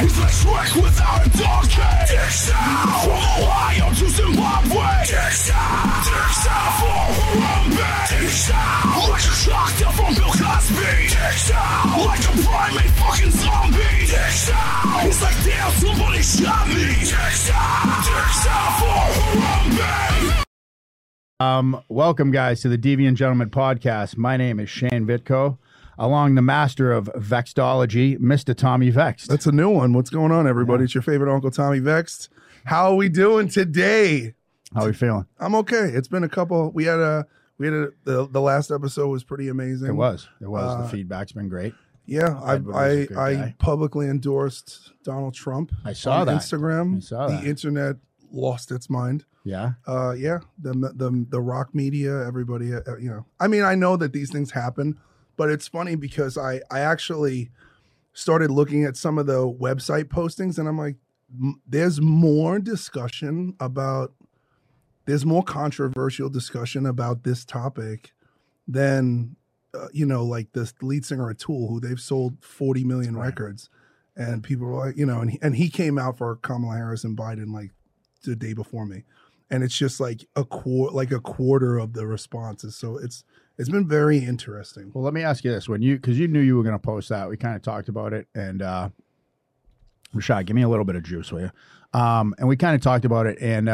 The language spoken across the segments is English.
He's a trick without a donkey. Dicks out. From Ohio to Zimbabwe. Dicks out. Dicks out for Harambe. Dicks out. Like a shocked up from Bill Cosby. Dicks out. Like a primate fucking zombie. Dicks out. He's like, damn, somebody shot me. Dicks out. Dicks out for Harambe. Welcome, guys, to the Deviant Gentleman Podcast. My name is Shane Vitko, along the master of vextology, Mr. Tommy Vext. That's a new one. What's going on, everybody? Yeah. It's your favorite Uncle Tommy Vext. How are we doing today? How are we feeling? I'm okay. It's been a couple. The last episode was pretty amazing. It was. The feedback's been great. Yeah, I publicly endorsed Donald Trump. I saw on that Instagram. I saw that. The internet lost its mind. Yeah. The rock media, everybody, I mean, I know that these things happen, but it's funny because I actually started looking at some of the website postings and I'm like, there's more controversial discussion about this topic than, like this lead singer of Tool, who they've sold 40 million records. And people were like, and he came out for Kamala Harris and Biden, like, the day before me, and it's just like a quarter of the responses. So it's been very interesting. Well, let me ask you this: because you knew you were going to post that, we kind of talked about it, and Rashad, give me a little bit of juice, will you? And we kind of talked about it, and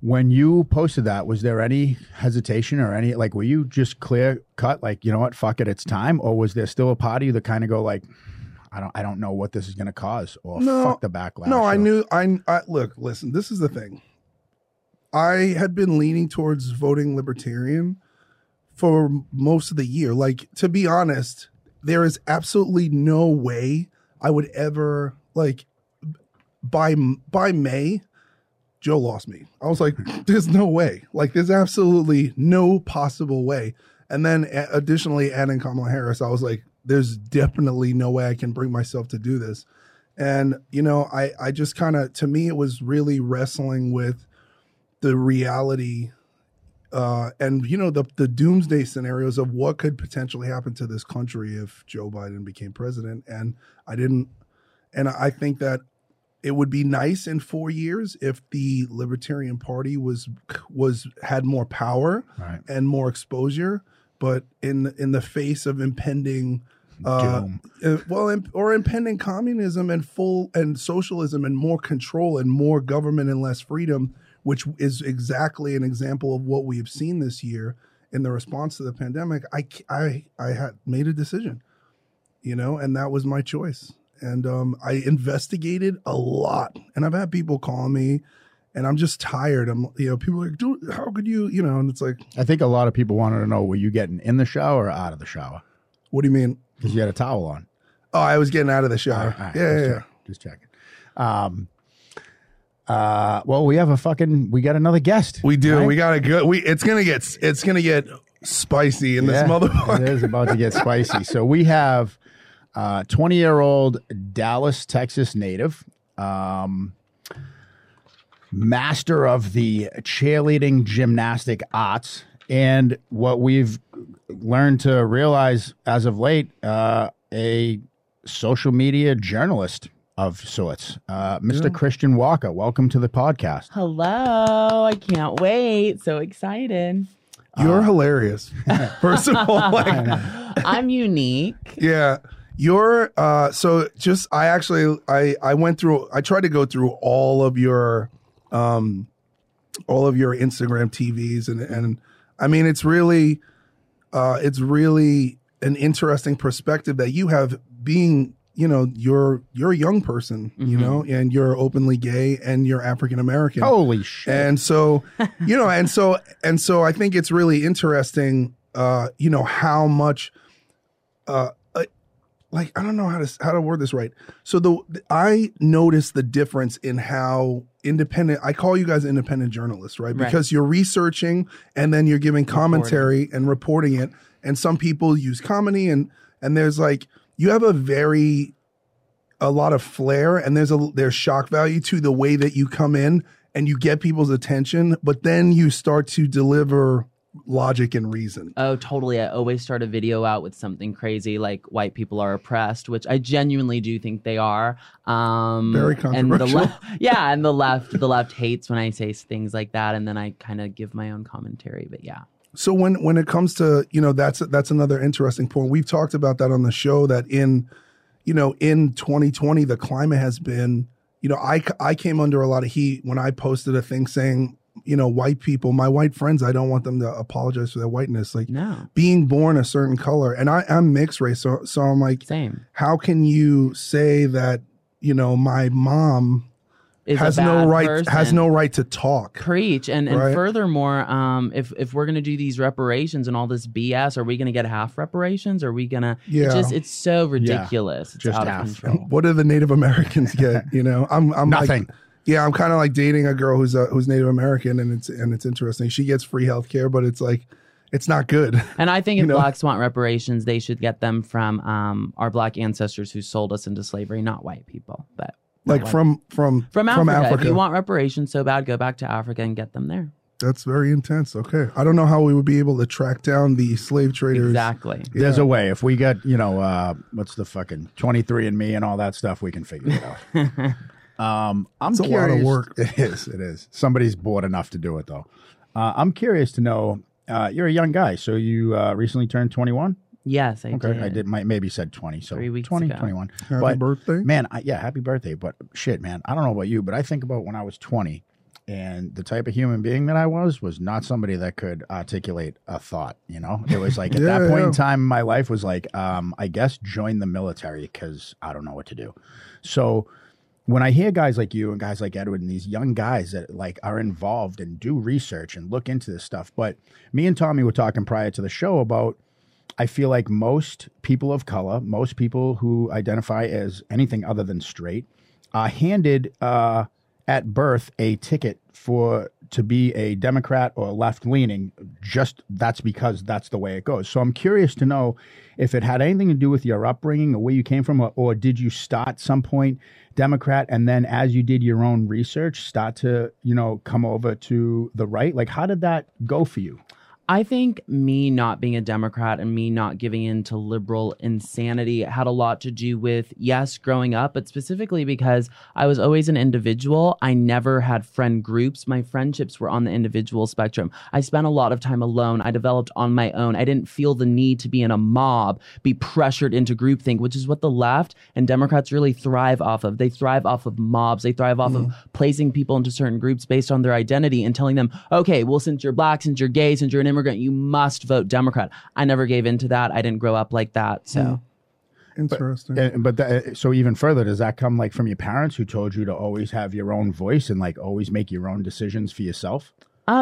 when you posted that, was there any hesitation or any, like, were you just clear cut, like, you know what, fuck it, it's time, or was there still a part of you that kind of go like, I don't know what this is going to cause, or fuck the backlash? No, listen, this is the thing. I had been leaning towards voting libertarian for most of the year. Like, to be honest, there is absolutely no way I would ever, like, by May, Joe lost me. I was like, there's no way. Like, there's absolutely no possible way. And then additionally, adding Kamala Harris, I was like, there's definitely no way I can bring myself to do this. And, I just kind of, to me, it was really wrestling with the reality and, the doomsday scenarios of what could potentially happen to this country if Joe Biden became president. And I think that it would be nice in 4 years if the Libertarian Party had more power and more exposure. But in the face of impending impending communism and socialism and more control and more government and less freedom, which is exactly an example of what we have seen this year in the response to the pandemic, I had made a decision, and that was my choice. And I investigated a lot, and I've had people call me. And I'm just tired. People are like, dude, how could you, and it's like. I think a lot of people wanted to know, were you getting in the shower or out of the shower? What do you mean? Because you had a towel on. Oh, I was getting out of the shower. All right, just checking. Well, we got another guest. We do. Right? We got a good, it's going to get spicy in this motherfucker. It is about to get spicy. So we have 20-year-old Dallas, Texas native. Master of the cheerleading gymnastic arts, and what we've learned to realize as of late, a social media journalist of sorts, Mr. Christian Walker. Welcome to the podcast. Hello. I can't wait. So excited. You're hilarious. First of all, I'm unique. Yeah. You're, I tried to go through all of your Instagram TVs and I mean, it's really an interesting perspective that you have, being, you're a young person, and you're openly gay and you're African American. Holy shit. And so, and so I think it's really interesting, how much, I don't know how to word this right. So I noticed the difference in how independent, I call you guys independent journalists, right? Because you're researching and then you're giving commentary and reporting it. And some people use comedy and there's like, you have a lot of flair, and there's shock value to the way that you come in and you get people's attention, but then you start to deliver logic and reason. Oh, totally. I always start a video out with something crazy like white people are oppressed, which I genuinely do think they are. Very controversial. And the left hates when I say things like that. And then I kind of give my own commentary. But yeah. So when it comes to, you know, that's another interesting point. We've talked about that on the show, that in 2020, the climate has been, you know, I came under a lot of heat when I posted a thing saying, you know, white people, my white friends, I don't want them to apologize for their whiteness. Like being born a certain color, and I'm mixed race. So I'm like, same. How can you say that, you know, my mom has no right to talk. Preach. And furthermore, if we're going to do these reparations and all this BS, are we going to get half reparations? Are we going to, it's so ridiculous. It's just out half. Of control. What do the Native Americans get? You know, I'm nothing. Like, yeah, I'm kind of like dating a girl who's Native American, and it's interesting. She gets free healthcare, but it's like, it's not good. And I think if blacks want reparations, they should get them from our black ancestors who sold us into slavery, not white people, but. Like from Africa. If you want reparations so bad, go back to Africa and get them there. That's very intense. Okay. I don't know how we would be able to track down the slave traders. Exactly. Yeah. There's a way. If we get, what's the fucking 23andMe and all that stuff, we can figure it out. It's curious. A lot of work. It is. Somebody's bored enough to do it, though. I'm curious to know, you're a young guy, so you recently turned 21? Yes, I did. I did. Maybe said 20. So 3 weeks 20, ago. 21. Happy birthday. Man, happy birthday. But shit, man, I don't know about you, but I think about when I was 20 and the type of human being that I was not somebody that could articulate a thought, you know? It was like at that point in time in my life was like, I guess join the military because I don't know what to do. So when I hear guys like you and guys like Edward and these young guys that like are involved and do research and look into this stuff. But me and Tommy were talking prior to the show about, I feel like most people of color, most people who identify as anything other than straight, are handed at birth a ticket to be a Democrat or left-leaning. Just that's because that's the way it goes. So I'm curious to know if it had anything to do with your upbringing or where you came from, or did you start at some point Democrat and then as you did your own research, start to, come over to the right? Like, how did that go for you? I think me not being a Democrat and me not giving in to liberal insanity had a lot to do with, yes, growing up, but specifically because I was always an individual. I never had friend groups. My friendships were on the individual spectrum. I spent a lot of time alone. I developed on my own. I didn't feel the need to be in a mob, be pressured into groupthink, which is what the left and Democrats really thrive off of. They thrive off of mobs. They thrive off of placing people into certain groups based on their identity and telling them, okay, well, since you're black, since you're gay, since you're an immigrant, you must vote Democrat. I never gave into that. I didn't grow up like that. So interesting. So even further, does that come like from your parents who told you to always have your own voice and like always make your own decisions for yourself?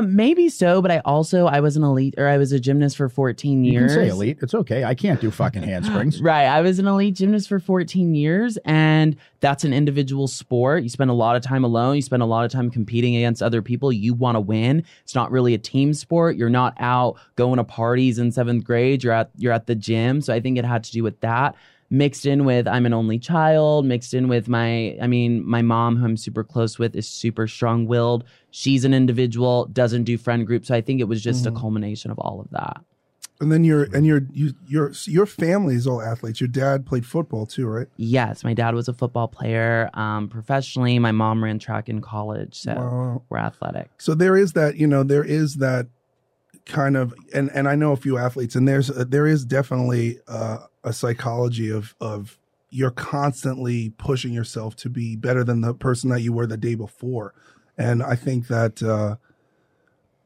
Maybe so, but I was an elite, or I was a gymnast for 14 years. You can say elite. It's okay. I can't do fucking handsprings. Right. I was an elite gymnast for 14 years, and that's an individual sport. You spend a lot of time alone. You spend a lot of time competing against other people. You want to win. It's not really a team sport. You're not out going to parties in seventh grade. You're at the gym. So I think it had to do with that. Mixed in with I'm an only child, mixed in with my mom, who I'm super close with, is super strong-willed. She's an individual, doesn't do friend groups. So I think it was just a culmination of all of that. And then your family is all athletes. Your dad played football too, right? Yes, my dad was a football player professionally. My mom ran track in college, so we're athletic. So there is that, there is that kind of, and I know a few athletes, and there is definitely a psychology of you're constantly pushing yourself to be better than the person that you were the day before. And I think that,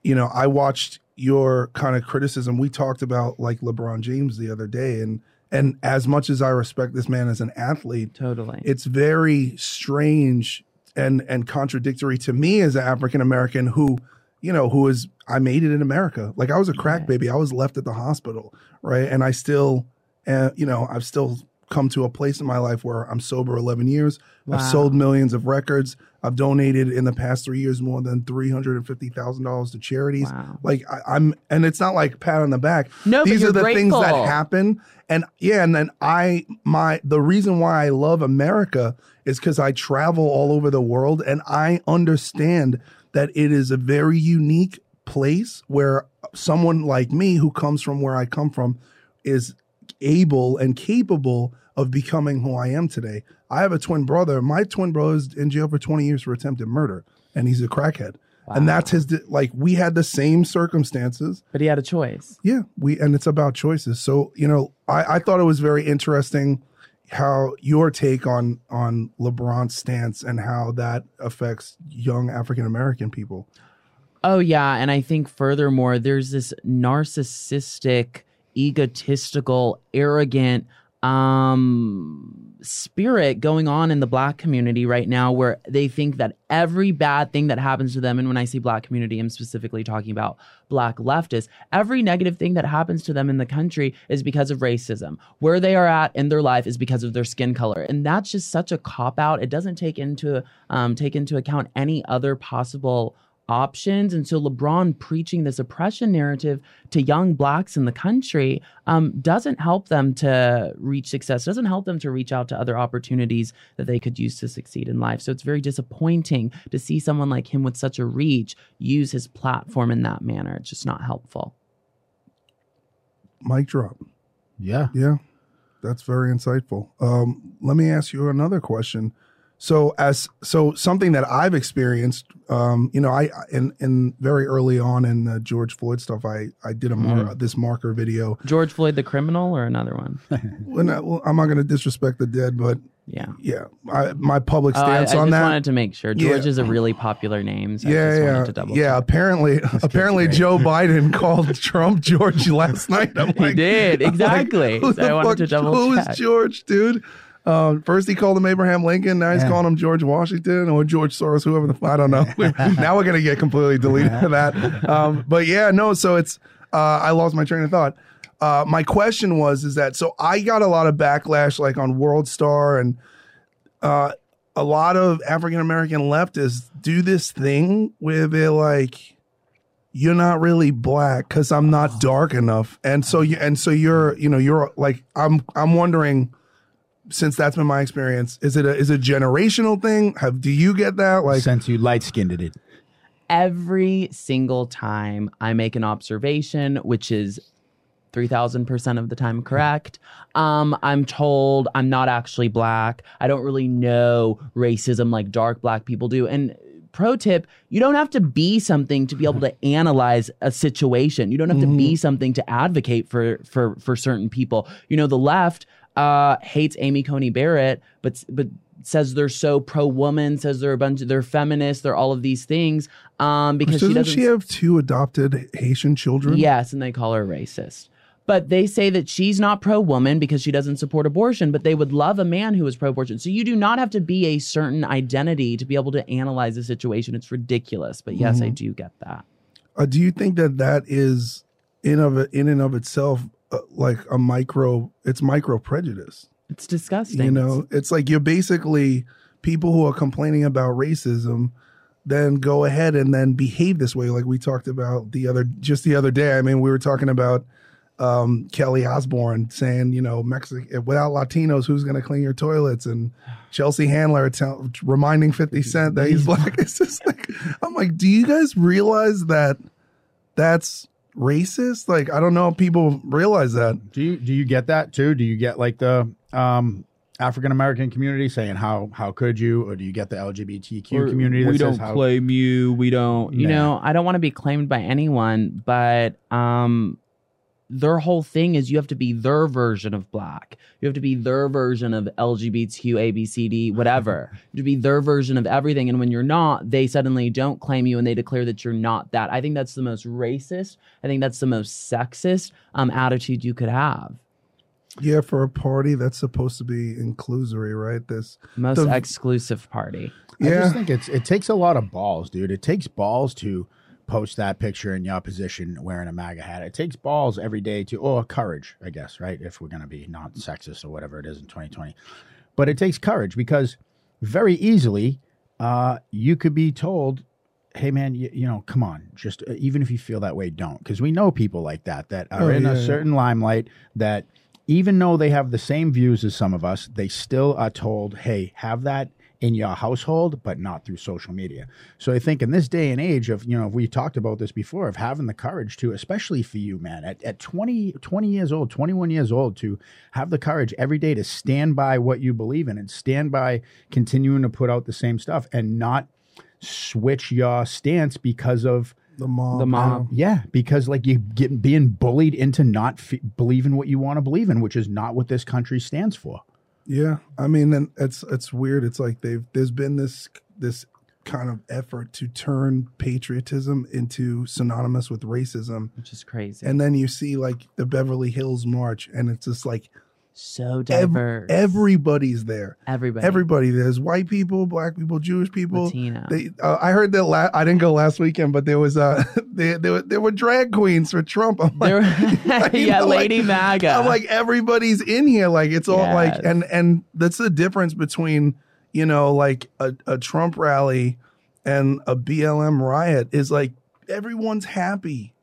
I watched your kind of criticism. We talked about like LeBron James the other day, and as much as I respect this man as an athlete, totally, it's very strange and contradictory to me as an African American who I made it in America. Like I was a crack baby. I was left at the hospital. Right. And I still, I've still come to a place in my life where I'm sober 11 years. Wow. I've sold millions of records. I've donated in the past 3 years more than $350,000 to charities. Wow. Like I'm, and it's not like pat on the back. No, these are the grateful things that happen. And the reason why I love America is because I travel all over the world and I understand that it is a very unique place where someone like me who comes from where I come from is able and capable of becoming who I am today. I have a twin brother. My twin brother is in jail for 20 years for attempted murder, and he's a crackhead. Wow. And that's his, like, we had the same circumstances. But he had a choice. Yeah, and it's about choices. So, you know, I thought it was very interesting how your take on LeBron's stance and how that affects young African-American people. Oh, yeah. And I think furthermore, there's this narcissistic, egotistical, arrogant spirit going on in the Black community right now, where they think that every bad thing that happens to them, and when I say Black community, I'm specifically talking about Black leftists, every negative thing that happens to them in the country is because of racism. Where they are at in their life is because of their skin color, and that's just such a cop out. It doesn't take into account any other possible options. And so LeBron preaching this oppression narrative to young Blacks in the country doesn't help them to reach success, doesn't help them to reach out to other opportunities that they could use to succeed in life. So it's very disappointing to see someone like him with such a reach use his platform in that manner. It's just not helpful. Mic drop. Yeah. Yeah. That's very insightful. Let me ask you another question. So something that I've experienced, you know, I very early on in the George Floyd stuff, I did this marker video. George Floyd, the criminal, or another one? Well, I'm not going to disrespect the dead, but yeah, my public stance on that. I just wanted to make sure George is a really popular name. So I just wanted to double check. Apparently, Joe Biden called Trump George last night. He did, exactly. Like, so I wanted to double check. Who is George, dude? First he called him Abraham Lincoln. Now he's calling him George Washington or George Soros, whoever the I don't know. Now we're going to get completely deleted for that. But yeah, no. So it's I lost my train of thought. My question is that so I got a lot of backlash like on World Star, and a lot of African American leftists do this thing where they're like, you're not really Black because I'm not dark enough, and so you're like I'm wondering. Since that's been my experience, is it a generational thing? Do you get that? Like, since you light-skinned it. Every single time I make an observation, which is 3,000% of the time correct, I'm told I'm not actually Black. I don't really know racism like dark Black people do. And pro tip, you don't have to be something to be able to analyze a situation. You don't have to be something to advocate for certain people. You know, the left hates Amy Coney Barrett, but says they're so pro-woman, says they're feminist, they're all of these things. Because doesn't she have two adopted Haitian children? Yes, and they call her racist. But they say that she's not pro-woman because she doesn't support abortion, but they would love a man who is pro-abortion. So you do not have to be a certain identity to be able to analyze the situation. It's ridiculous. But yes, I do get that. Do you think that is in and of itself like micro prejudice? It's disgusting. You know, it's like you're basically people who are complaining about racism then go ahead and then behave this way. Like we talked about the other day. I mean, we were talking about Kelly Osbourne saying, you know, Mexico without Latinos, who's going to clean your toilets? And Chelsea Handler reminding 50 Cent that he's Black. It's just like, I'm like, do you guys realize that that's racist? Like, I don't know if people realize that. Do you get that too? Do you get like the African American community saying how could you, or do you get the LGBTQ community that we says, don't claim you, we don't, you know, I don't want to be claimed by anyone, but their whole thing is you have to be their version of Black. You have to be their version of LGBTQ, ABCD, whatever. You have to be their version of everything. And when you're not, they suddenly don't claim you and they declare that you're not that. I think that's the most racist. I think that's the most sexist attitude you could have. Yeah, for a party that's supposed to be inclusory, right? This most exclusive party. Yeah. I just think it takes a lot of balls, dude. It takes balls to post that picture in your position wearing a MAGA hat. It takes balls every day or courage, I guess, right? If we're going to be non-sexist or whatever it is in 2020. But it takes courage because very easily you could be told, hey, man, you know, come on, just even if you feel that way, don't. Because we know people like that are in a certain limelight that even though they have the same views as some of us, they still are told, hey, have that in your household, but not through social media. So I think in this day and age of, you know, we talked about this before, of having the courage to, especially for you, man, at 20 years old, 21 years old, to have the courage every day to stand by what you believe in and stand by continuing to put out the same stuff and not switch your stance because of the mob. Yeah, because like you get being bullied into not believing what you want to believe in, which is not what this country stands for. Yeah, I mean, and it's weird. It's like there's been this kind of effort to turn patriotism into synonymous with racism, which is crazy. And then you see like the Beverly Hills March, and it's just like so diverse. Everybody's there. Everybody. There's white people, black people, Jewish people, Latino. I heard that. I didn't go last weekend, but there was there were drag queens for Trump. I'm like, yeah, Lady MAGA. I'm like, everybody's in here. Like it's all like, and that's the difference between, you know, like a Trump rally and a BLM riot is like everyone's happy.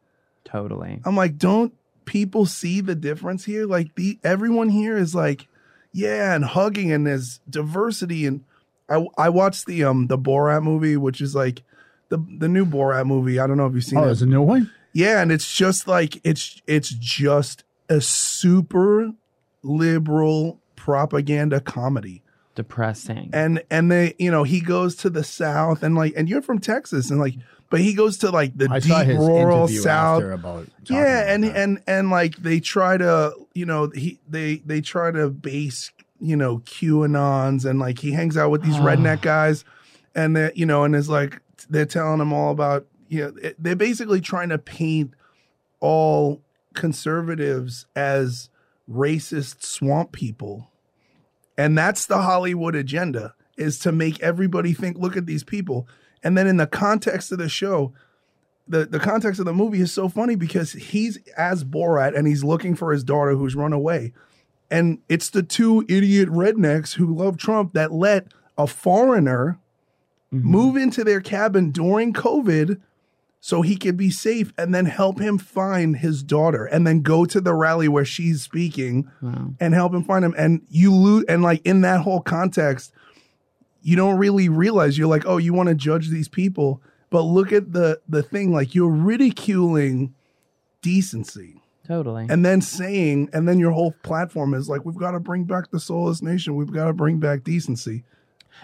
Totally. I'm like, don't people see the difference here? Like everyone here is like, yeah, and hugging, and there's diversity. And I watched the Borat movie, which is like the new Borat movie. I don't know if you've seen it. Oh, there's a new one? Yeah, and it's just like it's just a super liberal propaganda comedy. Depressing. And they, you know, he goes to the South, and like, and you're from Texas, and like, but he goes to like the deep rural South. Yeah, and like they try to, you know, they try to base, you know, QAnons, and like he hangs out with these redneck guys, and they, you know, and it's like they're telling him all about, you know, they're basically trying to paint all conservatives as racist swamp people, and that's the Hollywood agenda, is to make everybody think, look at these people. And then in the context of the show, the context of the movie is so funny because he's as Borat and he's looking for his daughter who's run away. And it's the two idiot rednecks who love Trump that let a foreigner move into their cabin during COVID so he could be safe, and then help him find his daughter, and then go to the rally where she's speaking and help him find him. And you lose. And like in that whole context, you don't really realize, you're like, oh, you want to judge these people, but look at the thing, like you're ridiculing decency. Totally. And then saying, and then your whole platform is like, we've got to bring back the soulless nation. We've got to bring back decency.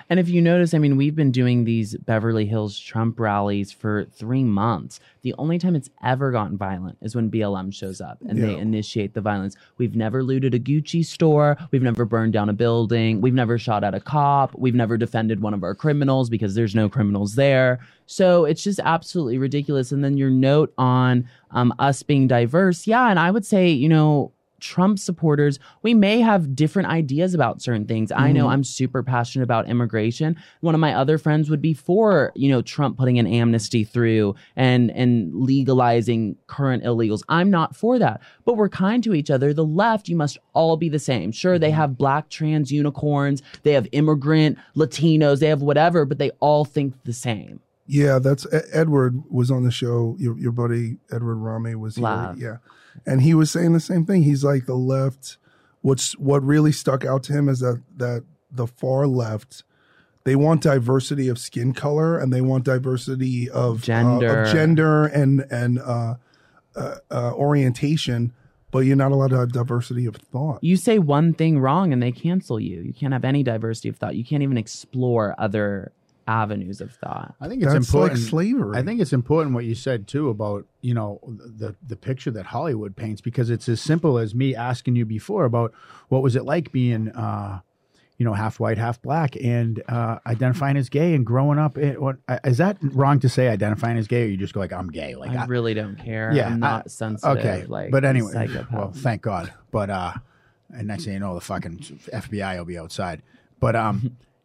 And if you notice, I mean, we've been doing these Beverly Hills Trump rallies for 3 months. The only time it's ever gotten violent is when BLM shows up and they initiate the violence. We've never looted a Gucci store. We've never burned down a building. We've never shot at a cop. We've never defended one of our criminals because there's no criminals there. So it's just absolutely ridiculous. And then your note on us being diverse. Yeah, and I would say, you know, Trump supporters, we may have different ideas about certain things. I know I'm super passionate about immigration. One of my other friends would be for, you know, Trump putting an amnesty through and legalizing current illegals. I'm not for that. But we're kind to each other. The left, you must all be the same. Sure, they have black trans unicorns. They have immigrant Latinos. They have whatever, but they all think the same. Yeah, that's Edward was on the show. Your buddy Edward Rami was here. Love. Yeah. And he was saying the same thing. He's like, the left, what really stuck out to him is that the far left, they want diversity of skin color, and they want diversity of gender and orientation, but you're not allowed to have diversity of thought. You say one thing wrong and they cancel you. You can't have any diversity of thought. You can't even explore other avenues of thought. I think it's important. Like slavery. I think it's important what you said too about, you know, the picture that Hollywood paints, because it's as simple as me asking you before about what was it like being, you know, half white, half black, and identifying as gay and growing up. Is that wrong to say identifying as gay, or you just go like, I'm gay? Like I really don't care. Yeah, I'm not sensitive. Okay, like, but anyway, psychopath. Well, thank God. But and next thing you know, the fucking FBI will be outside. But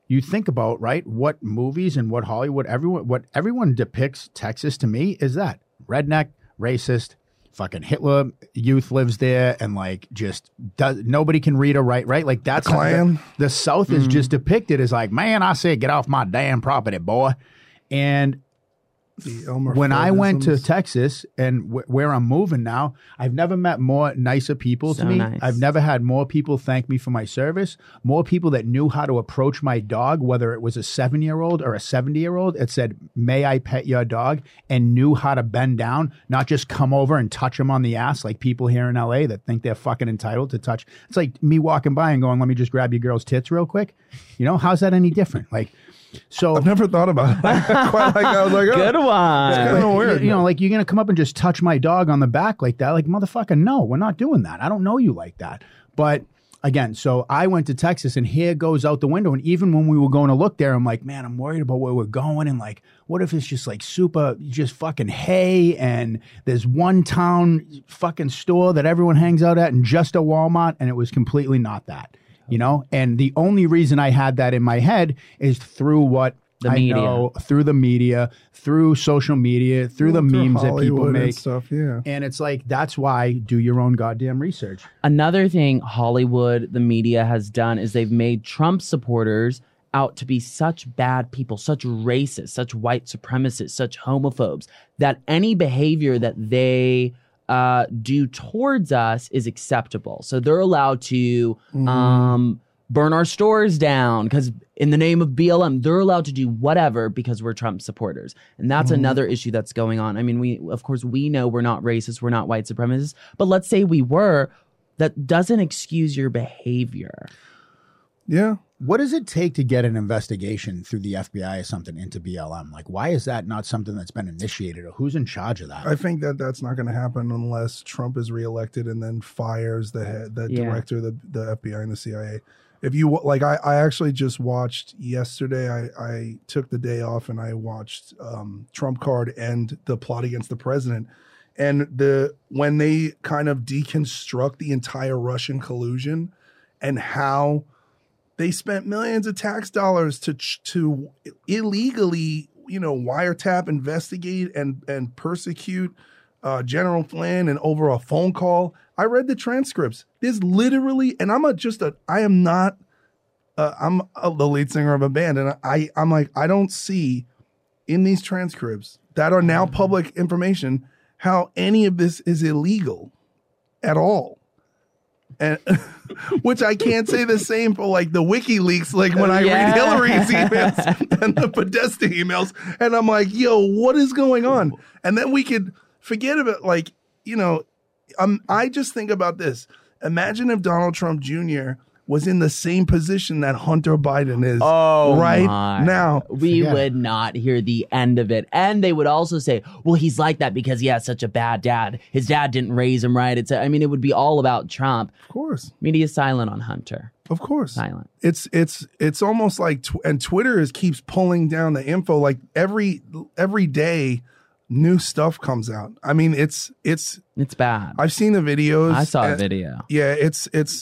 you think about, right, what movies and what Hollywood, what everyone depicts Texas to me is that redneck, racist, fucking Hitler Youth lives there, and like just nobody can read or write, right? Like that's the South is just depicted as like, man, I said, get off my damn property, boy. And The Elmer when Fordisms. I went to Texas and where I'm moving now, I've never met more nicer people to me. Nice. I've never had more people thank me for my service, more people that knew how to approach my dog, whether it was a 7-year-old or a 70-year-old. It said, may I pet your dog? And knew how to bend down, not just come over and touch him on the ass like people here in LA that think they're fucking entitled to touch. It's like me walking by and going, let me just grab your girl's tits real quick. You know, how's that any different? Like, so I've never thought about it. Quite like I was like, oh, good one. It's kind of weird. You know, like you're gonna come up and just touch my dog on the back like that? Like, motherfucker, no, we're not doing that. I don't know you like that. But again, so I went to Texas, and here goes out the window. And even when we were going to look there, I'm like, man, I'm worried about where we're going. And like, what if it's just like super, just fucking hay? And there's one town fucking store that everyone hangs out at, and just a Walmart, and it was completely not that. You know, and the only reason I had that in my head is through what I know, through the media, through social media, through the memes that people make. Stuff, yeah. And it's like, that's why do your own goddamn research. Another thing Hollywood, the media has done is they've made Trump supporters out to be such bad people, such racists, such white supremacists, such homophobes, that any behavior that they do towards us is acceptable. So they're allowed to burn our stores down because in the name of BLM, they're allowed to do whatever because we're Trump supporters. And that's another issue that's going on. I mean, we know we're not racist, we're not white supremacists, but let's say we were. That doesn't excuse your behavior. Yeah. What does it take to get an investigation through the FBI or something into BLM? Like, why is that not something that's been initiated, or who's in charge of that? I think that that's not going to happen unless Trump is reelected and then fires the head, director, the FBI and the CIA. If you like, I actually just watched yesterday. I took the day off and I watched Trump Card and the plot against the president. And when they kind of deconstruct the entire Russian collusion and how they spent millions of tax dollars to illegally, you know, wiretap, investigate, and persecute General Flynn and over a phone call. I read the transcripts. There's literally, and I'm the lead singer of a band, and I'm like, I don't see in these transcripts that are now public information how any of this is illegal at all. And which I can't say the same for like the WikiLeaks, like when I read Hillary's emails and the Podesta emails, and I'm like, yo, what is going on? And then we could forget about, like, you know, I just think about this. Imagine if Donald Trump Jr. was in the same position that Hunter Biden is now. We would not hear the end of it. And they would also say, well, he's like that because he has such a bad dad. His dad didn't raise him right. It would be all about Trump. Of course. Media silent on Hunter. Of course. Silent. It's almost like, and Twitter keeps pulling down the info. Like every day, new stuff comes out. I mean, it's bad. I've seen the videos. I saw a video. Yeah,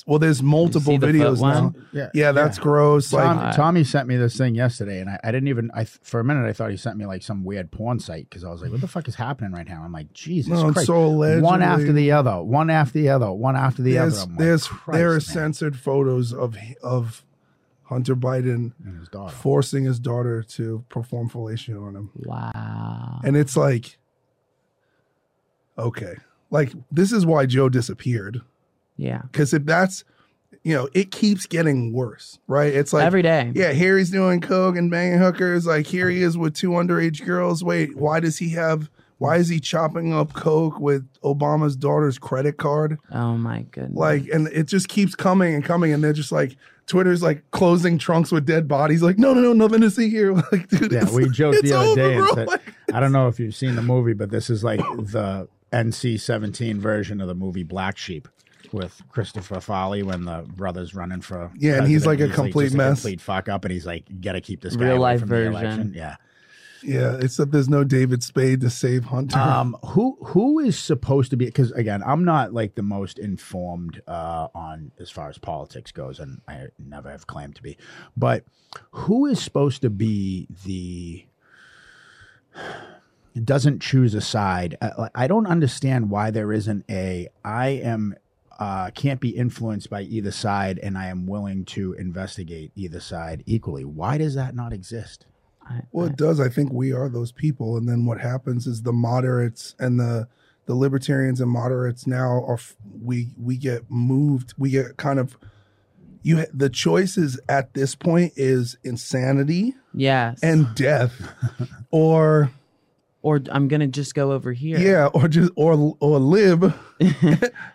well, there's multiple videos now. Yeah, that's gross. Tommy sent me this thing yesterday, and I didn't even. For a minute, I thought he sent me like some weird porn site because I was like, "What the fuck is happening right now?" I'm like, "Jesus Christ!" It's so allegedly, one after the other. I'm like, there are censored photos of Hunter Biden his forcing his daughter to perform fellatio on him. Wow. And it's like, okay. Like, this is why Joe disappeared. Yeah. Because if that's, you know, it keeps getting worse, right? It's like every day. Yeah, here he's doing coke and banging hookers. Like, here he is with 2 underage girls. Wait, why is he chopping up coke with Obama's daughter's credit card? Oh, my goodness. Like, and it just keeps coming and coming. And they're just like, Twitter's like closing trunks with dead bodies. Like, no, nothing to see here. Like, dude, we joked the other day. And said, I don't know if you've seen the movie, but this is like the NC-17 version of the movie Black Sheep with Christopher Farley when the brother's running for president. And he's like a complete mess, a complete fuck up, and he's like, you gotta keep this guy real life version. Yeah. Yeah, except there's no David Spade to save Hunter. Who is supposed to be? Because again, I'm not like the most informed on as far as politics goes, and I never have claimed to be. But who is supposed to be doesn't choose a side? I don't understand why there isn't can't be influenced by either side, and I am willing to investigate either side equally. Why does that not exist? Well, it does. I think we are those people. And then what happens is the moderates and the libertarians and moderates now are, we get moved. We get kind of, the choices at this point is insanity. Yes. And death or I'm going to just go over here. Yeah. Or live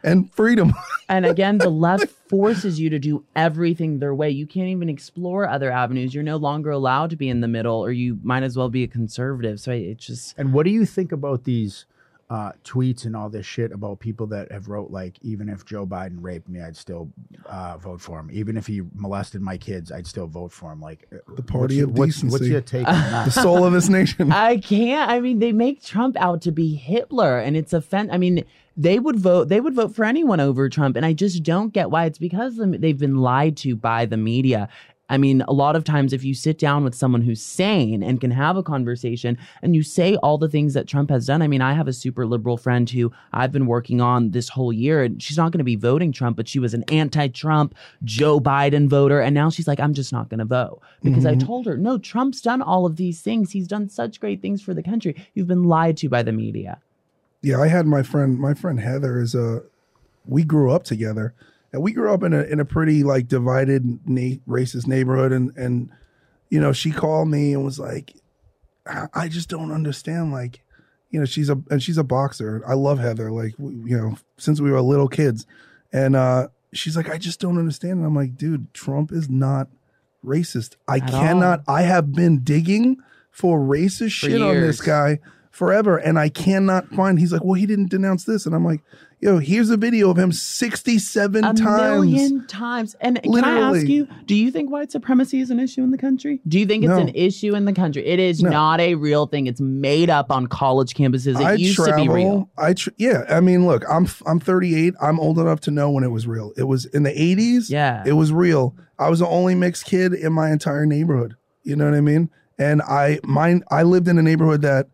and freedom. And again, the left forces you to do everything their way. You can't even explore other avenues. You're no longer allowed to be in the middle, or you might as well be a conservative. So it's just. And what do you think about these tweets and all this shit about people that have wrote, like, even if Joe Biden raped me, I'd still vote for him. Even if he molested my kids, I'd still vote for him. Like, the party of decency. What's your take on that? The soul of this nation. I mean, they make Trump out to be Hitler, and it's offensive. I mean, they would vote for anyone over Trump, and I just don't get why. It's because they've been lied to by the media. I mean, a lot of times if you sit down with someone who's sane and can have a conversation and you say all the things that Trump has done. I mean, I have a super liberal friend who I've been working on this whole year, and she's not going to be voting Trump, but she was an anti-Trump Joe Biden voter. And now she's like, I'm just not going to vote because I told her, no, Trump's done all of these things. He's done such great things for the country. You've been lied to by the media. Yeah, I had my friend Heather we grew up together. And we grew up in a pretty, like, divided racist neighborhood. And you know, she called me and was like, I just don't understand. Like, you know, she's a boxer. I love Heather. Like, you know, since we were little kids. And she's like, I just don't understand. And I'm like, dude, Trump is not racist. I have been digging for racist shit on this guy forever. And I cannot find. He's like, well, he didn't denounce this. And I'm like, yo, here's a video of him 67 times. A million times. And literally. Can I ask you, do you think white supremacy is an issue in the country? Do you think it's an issue in the country? It is not a real thing. It's made up on college campuses. It used to be real. Yeah, I mean, look, I'm 38. I'm old enough to know when it was real. It was in the 80s. Yeah. It was real. I was the only mixed kid in my entire neighborhood. You know what I mean? And I lived in a neighborhood that,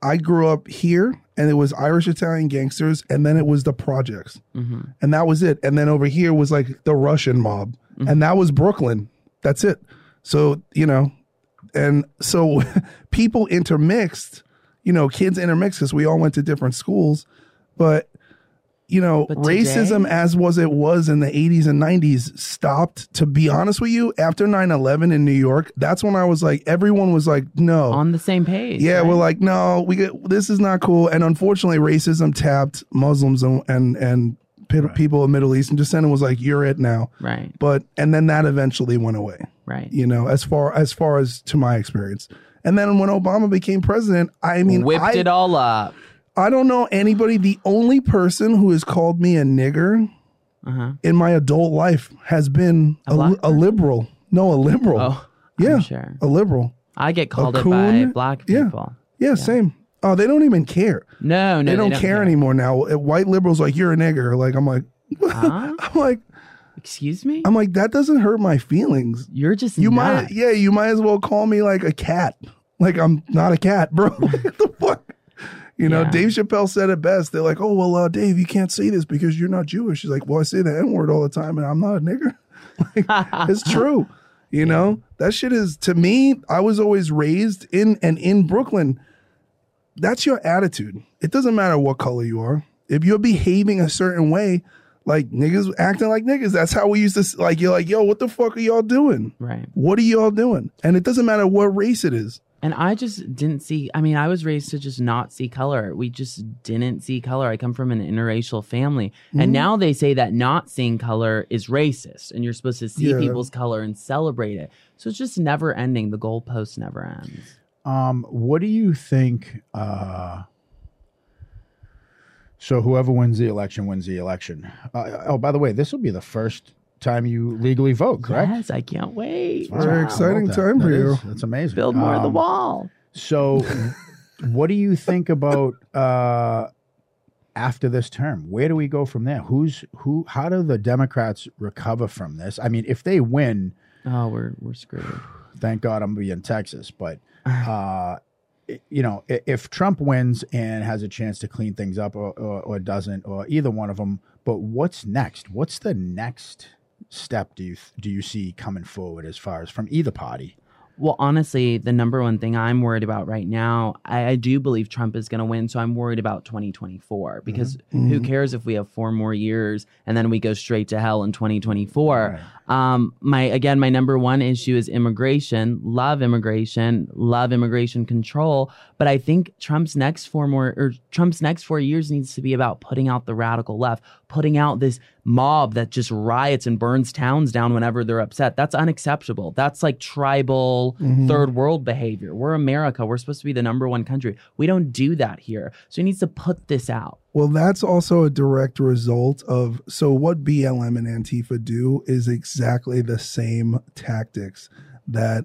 I grew up here, and it was Irish Italian gangsters, and then it was the projects, and that was it. And then over here was like the Russian mob, and that was Brooklyn. That's it. So, you know, and so people intermixed, you know, kids intermixed because we all went to different schools. But, you know, racism today, as it was in the 80s and 90s stopped. To be honest with you, after 9/11 in New York, that's when I was like, everyone was like, no. On the same page. Yeah, right? We're like, no, this is not cool. And unfortunately, racism tapped Muslims and people of Middle East and descent and was like, you're it now. Right. But, and then that eventually went away. Right. You know, as far as to my experience. And then when Obama became president, I mean, whipped it all up. I don't know anybody. The only person who has called me a nigger in my adult life has been a liberal. No, a liberal. Oh, yeah, sure. A liberal. I get called it by black people. Yeah, same. Oh, they don't even care. No, they don't care anymore now. White liberals like, you're a nigger. Like, I'm like, huh? I'm like, excuse me. I'm like, that doesn't hurt my feelings. You're just might. Yeah, you might as well call me like a cat. Like, I'm not a cat, bro. What the fuck? You know, Dave Chappelle said it best. They're like, oh, well, Dave, you can't say this because you're not Jewish. She's like, well, I say the N-word all the time and I'm not a nigger. Like, it's true. You know, that shit is, to me, I was always raised in Brooklyn. That's your attitude. It doesn't matter what color you are. If you're behaving a certain way, like niggas acting like niggas, that's how we used to, like, you're like, yo, what the fuck are y'all doing? Right. What are y'all doing? And it doesn't matter what race it is. And I just didn't see, I mean, I was raised to just not see color. We just didn't see color. I come from an interracial family. And now they say that not seeing color is racist and you're supposed to see people's color and celebrate it. So it's just never ending. The goalpost never ends. What do you think? So whoever wins the election. By the way, this will be the first time you legally vote, correct? Yes, I can't wait. Wow. Very exciting time for you. That's amazing. Build more of the wall. So what do you think about after this term? Where do we go from there? How do the Democrats recover from this? I mean, if they win, we're screwed. Thank God I'm gonna be in Texas, but you know, if Trump wins and has a chance to clean things up or doesn't, or either one of them, but what's next? What's the next step do you see coming forward as far as from either party? Well, honestly, the number one thing I'm worried about right now, I do believe Trump is going to win. So I'm worried about 2024 because who cares if we have 4 more years and then we go straight to hell in 2024. Right. My number one issue is immigration. Love immigration control. But I think Trump's next 4 years needs to be about putting out the radical left, putting out this mob that just riots and burns towns down whenever they're upset. That's unacceptable. That's like tribal third world behavior. We're America. We're supposed to be the number one country. We don't do that here. So he needs to put this out. Well, that's also a direct result of, so what BLM and Antifa do is exactly the same tactics that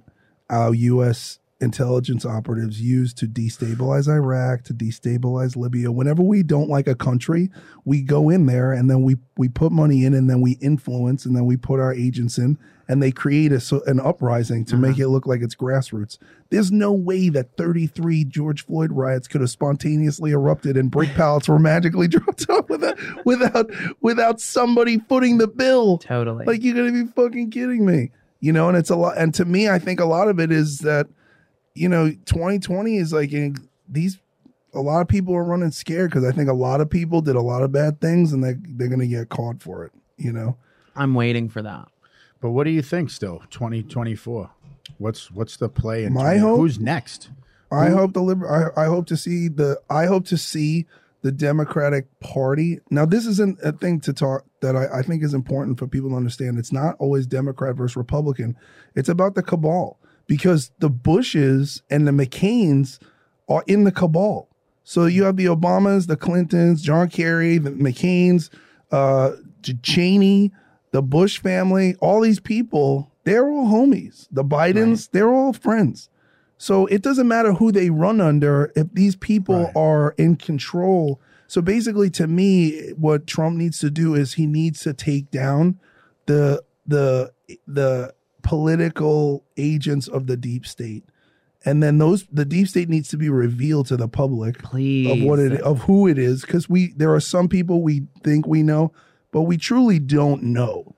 our U.S. intelligence operatives use to destabilize Iraq, to destabilize Libya. Whenever we don't like a country, we go in there and then we put money in and then we influence and then we put our agents in and they create an uprising to make it look like it's grassroots. There's no way that 33 George Floyd riots could have spontaneously erupted and brick pallets were magically dropped off without somebody footing the bill. Totally. Like, you're going to be fucking kidding me. You know, and it's a lot. And to me, I think a lot of it is that, you know, 2020 is like a lot of people are running scared because I think a lot of people did a lot of bad things and they're going to get caught for it, you know? I'm waiting for that. But what do you think still, 2024? What's the play? Who's next? I hope to see the Democratic Party. Now, this isn't a thing to talk that I think is important for people to understand. It's not always Democrat versus Republican. It's about the cabal. Because the Bushes and the McCains are in the cabal. So you have the Obamas, the Clintons, John Kerry, the McCains, Cheney, the Bush family, all these people, they're all homies. The Bidens, they're all friends. So it doesn't matter who they run under if these people are in control. So basically, to me, what Trump needs to do is he needs to take down the political agents of the deep state, and then the deep state needs to be revealed to the public, please, of who it is, because there are some people we think we know, but we truly don't know,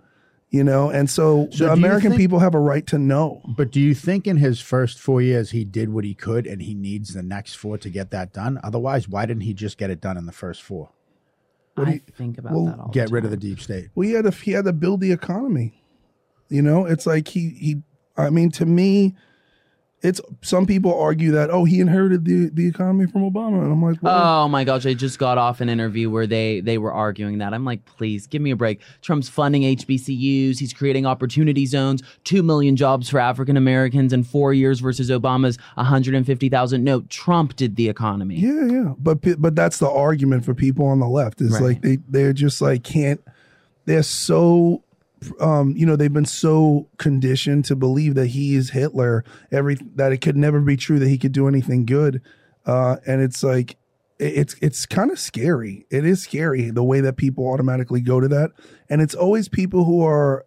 you know. And so the American people have a right to know. But do you think in his first 4 years he did what he could, and he needs the next 4 to get that done? Otherwise, why didn't he just get it done in the first 4? I think about that. All get the time. Rid of the deep state. Well, he had to build the economy. You know, it's like to me, it's, some people argue that, oh, he inherited the economy from Obama. And I'm like, well, oh my gosh, I just got off an interview where they were arguing that. I'm like, please give me a break. Trump's funding HBCUs. He's creating opportunity zones, 2 million jobs for African Americans in 4 years versus Obama's 150,000. No, Trump did the economy. Yeah, yeah. But that's the argument for people on the left. It's like they're just like they're so... you know, they've been so conditioned to believe that he is Hitler, that it could never be true that he could do anything good. And it's like, it's kind of scary. It is scary the way that people automatically go to that. And it's always people who are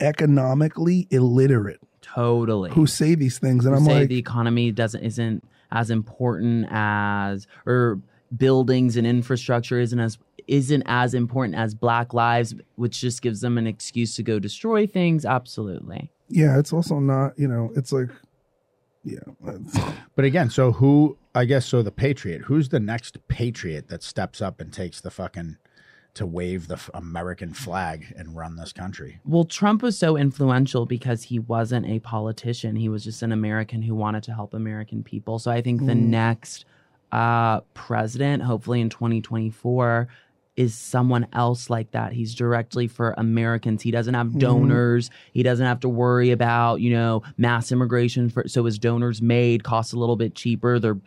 economically illiterate. Totally. Who say these things. And the economy isn't as important as, or buildings and infrastructure isn't as important as Black lives, which just gives them an excuse to go destroy things. Absolutely. Yeah, it's also not, you know, it's like, yeah. But again, so the patriot, who's the next patriot that steps up and takes the fucking... to wave the American flag and run this country? Well, Trump was so influential because he wasn't a politician. He was just an American who wanted to help American people. So I think the next president, hopefully in 2024... is someone else like that. He's directly for Americans. He doesn't have donors. He doesn't have to worry about, you know, mass immigration. So his donors made costs a little bit cheaper. They're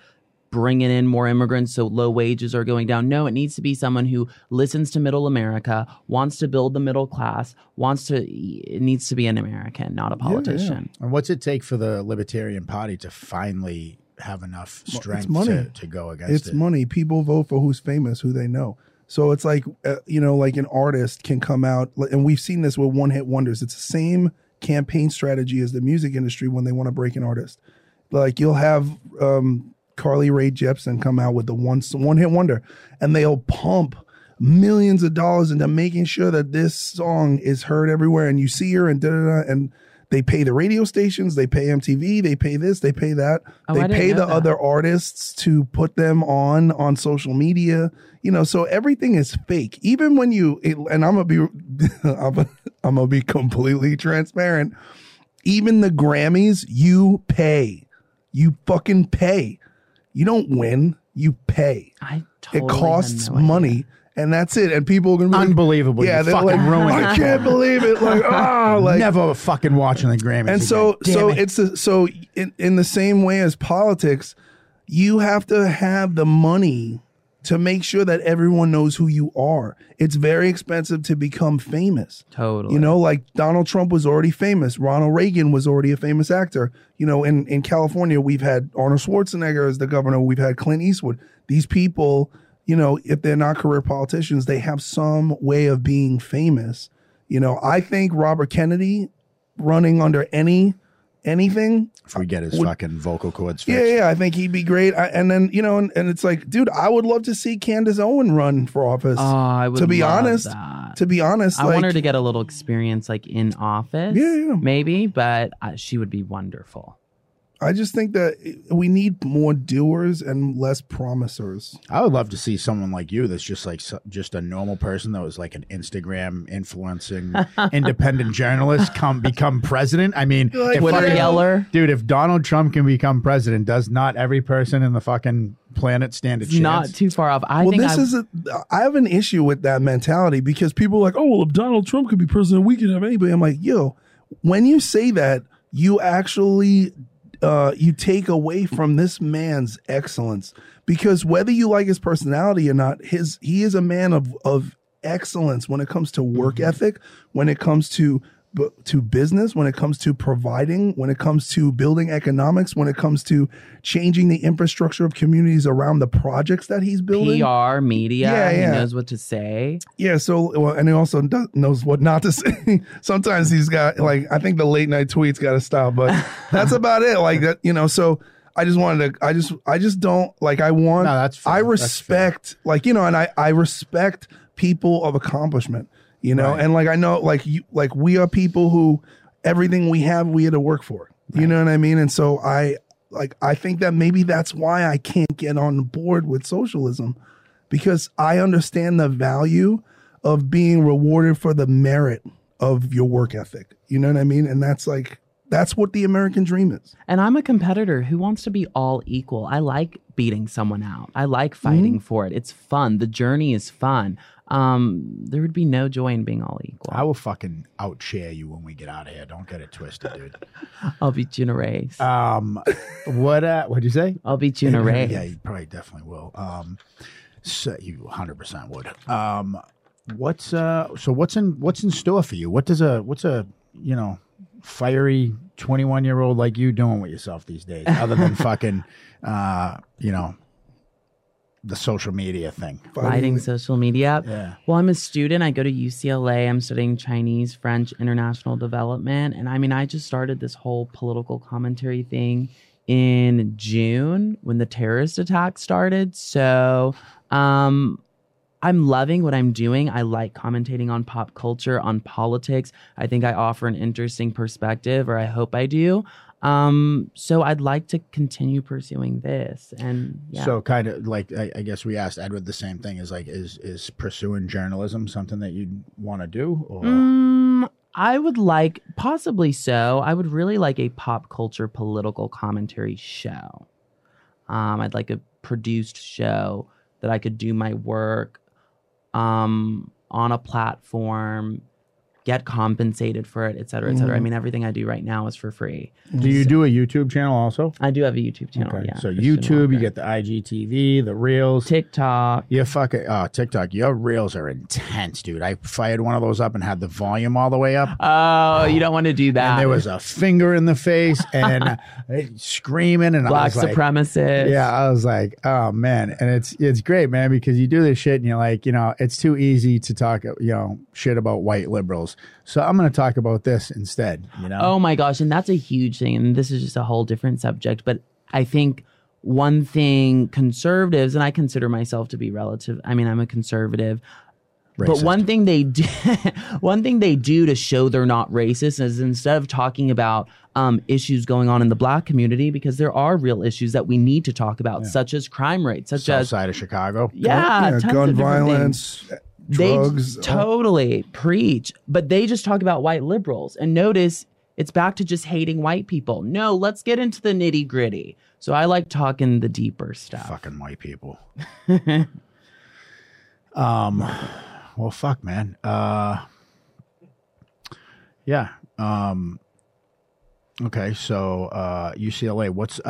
bringing in more immigrants, so low wages are going down. No, it needs to be someone who listens to middle America, wants to build the middle class, it needs to be an American, not a politician. Yeah, yeah. And what's it take for the Libertarian Party to finally have enough strength to go against it? It's money. People vote for who's famous, who they know. So it's like, you know, like an artist can come out, and we've seen this with one-hit wonders. It's the same campaign strategy as the music industry when they want to break an artist. Like, you'll have Carly Rae Jepsen come out with the one-hit wonder, and they'll pump millions of dollars into making sure that this song is heard everywhere, and you see her, and da-da-da, and They pay the radio stations, they pay MTV, they pay this, they pay that. Oh, they pay the other artists to put them on social media. You know, so everything is fake. Even when and I'm going to be completely transparent. Even the Grammys, you pay. You fucking pay. You don't win. You pay. I totally It costs money. And that's it. And people are going to be unbelievable. Like, yeah, they're fucking like, ruined. I can't believe it. Like, oh, like never fucking watching the Grammys. And so in the same way as politics, you have to have the money to make sure that everyone knows who you are. It's very expensive to become famous. Totally. You know, like Donald Trump was already famous. Ronald Reagan was already a famous actor. You know, in California, we've had Arnold Schwarzenegger as the governor. We've had Clint Eastwood. These people, you know, if they're not career politicians, they have some way of being famous. You know, I think Robert Kennedy running under anything. If we get his fucking vocal cords fixed. Yeah, I think he'd be great. And it's like, dude, I would love to see Candace Owens run for office. Oh, I would To be honest. I want her to get a little experience like in office. Yeah. Maybe, but she would be wonderful. I just think that we need more doers and less promisers. I would love to see someone like you that's just a normal person that was like an Instagram influencing independent journalist become president. I mean, like Twitter yeller. Dude, if Donald Trump can become president, does not every person in the fucking planet stand a chance? Not too far off. I have an issue with that mentality because people are like, oh, well, if Donald Trump could be president, we could have anybody. I'm like, yo, when you say that, you actually... you take away from this man's excellence, because whether you like his personality or not, he is a man of excellence when it comes to work ethic, when it comes to business, when it comes to providing, when it comes to building economics, when it comes to changing the infrastructure of communities around the projects that he's building. PR, media, He knows what to say. Yeah, and he also knows what not to say. Sometimes he's got, like, I think the late night tweets got to stop, but that's about it. Like, that, you know, so I just wanted to, I just don't, like, I want, no, that's fair. I respect, that's fair. Like, you know, and I respect people of accomplishment. You know, right. And like I know, like you, like we are people who everything we have, we had to work for. Right. You know what I mean? And so I think that maybe that's why I can't get on board with socialism, because I understand the value of being rewarded for the merit of your work ethic. You know what I mean? And that's like, that's what the American dream is. And I'm a competitor who wants to be all equal. I like beating someone out. I like fighting for it. It's fun. The journey is fun. There would be no joy in being all equal. I will fucking outshare you when we get out of here. Don't get it twisted, dude. I'll beat you in a race. What'd you say? I'll beat you in a race. Yeah, you probably definitely will. So you 100% would. What's in store for you? What's a you know, fiery 21-year-old like you doing with yourself these days, other than fucking you know, the social media thing. Lighting social media up. Yeah. Well, I'm a student. I go to UCLA. I'm studying Chinese, French, international development. And I mean, I just started this whole political commentary thing in June when the terrorist attack started. So I'm loving what I'm doing. I like commentating on pop culture, on politics. I think I offer an interesting perspective, or I hope I do. So I'd like to continue pursuing this, and yeah. So kind of like, I guess we asked Edward the same thing, is like, is pursuing journalism something that you'd want to do? Or I would like, possibly so. I would really like a pop culture political commentary show. I'd like a produced show that I could do my work, on a platform, get compensated for it, et cetera, et cetera. I mean, everything I do right now is for free. Do you do a YouTube channel also? I do have a YouTube channel, okay. Yeah. So YouTube, you get the IGTV, the Reels. TikTok. TikTok. Your Reels are intense, dude. I fired one of those up and had the volume all the way up. Oh, you don't want to do that. And there was a finger in the face and screaming. And Black supremacist. Yeah, I was like, oh, man. And it's great, man, because you do this shit and you're like, you know, it's too easy to talk, you know, shit about white liberals. So I'm going to talk about this instead, you know? Oh my gosh. And that's a huge thing. And this is just a whole different subject. But I think one thing conservatives, and I consider myself to be relative, I mean, I'm a conservative. racist. But one thing they do, to show they're not racist is instead of talking about issues going on in the black community, because there are real issues that we need to talk about, such as crime rates, such as South Side of Chicago, gun violence, drugs. They totally preach, but they just talk about white liberals. And notice it's back to just hating white people. No, let's get into the nitty gritty. So I like talking the deeper stuff. Fucking white people. Well, fuck, man. Okay, so UCLA, what's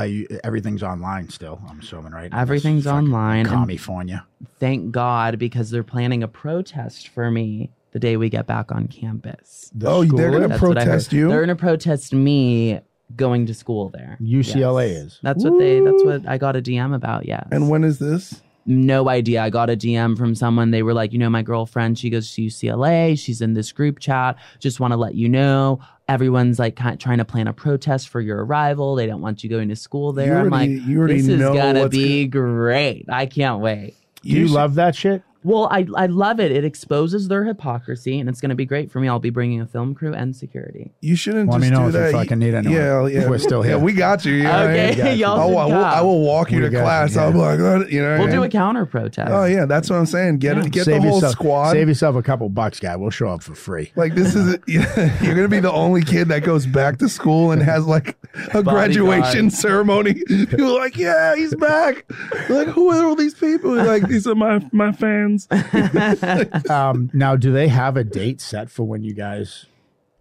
everything's online still, I'm assuming, right? Everything's online. California. Thank God, because they're planning a protest for me the day we get back on campus. Oh, they're going to protest you? They're going to protest me going to school there. UCLA is. That's what they. That's what I got a DM about, yes. And when is this? No idea. I got a DM from someone. They were like, you know, my girlfriend, she goes to UCLA. She's in this group chat. Just want to let you know. Everyone's like kind of trying to plan a protest for your arrival. They don't want you going to school there. I'm like, this is going to be great. I can't wait. You love that shit? Well, I love it. It exposes their hypocrisy, and it's going to be great for me. I'll be bringing a film crew and security. You shouldn't just do that. Let me know if you fucking need anyone. Yeah, yeah. We're still here. Yeah, we got you. Okay, y'all I will walk you to class. Yeah. I'm like, you know. We'll do a counter protest. Oh, yeah. That's what I'm saying. Get the whole squad. Save yourself a couple bucks, guy. We'll show up for free. Like, this is – you're going to be the only kid that goes back to school and has, like, a graduation ceremony. People are like, yeah, he's back. Like, who are all these people? Like, these are my fans. Now, do they have a date set for when you guys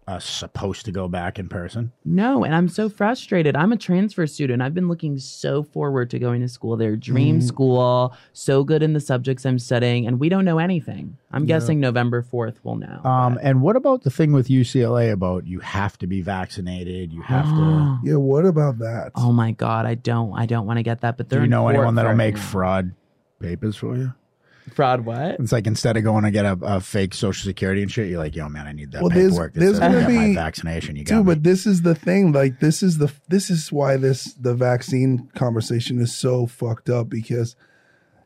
are supposed to go back in person? No, and I'm so frustrated. I'm a transfer student. I've been looking so forward to going to school there. Dream school, so good in the subjects I'm studying, and we don't know anything. I'm guessing November 4th we'll know. And what about the thing with UCLA about you have to be vaccinated? You have to. Yeah, what about that? Oh my God, I don't want to get that. But do you know anyone that'll make fraud papers for you? Fraud what? It's like instead of going to get a fake Social Security and shit, you're like, yo, man, I need that paperwork. There's gonna be my vaccination. You got me. But this is the thing. Like, this is why the vaccine conversation is so fucked up, because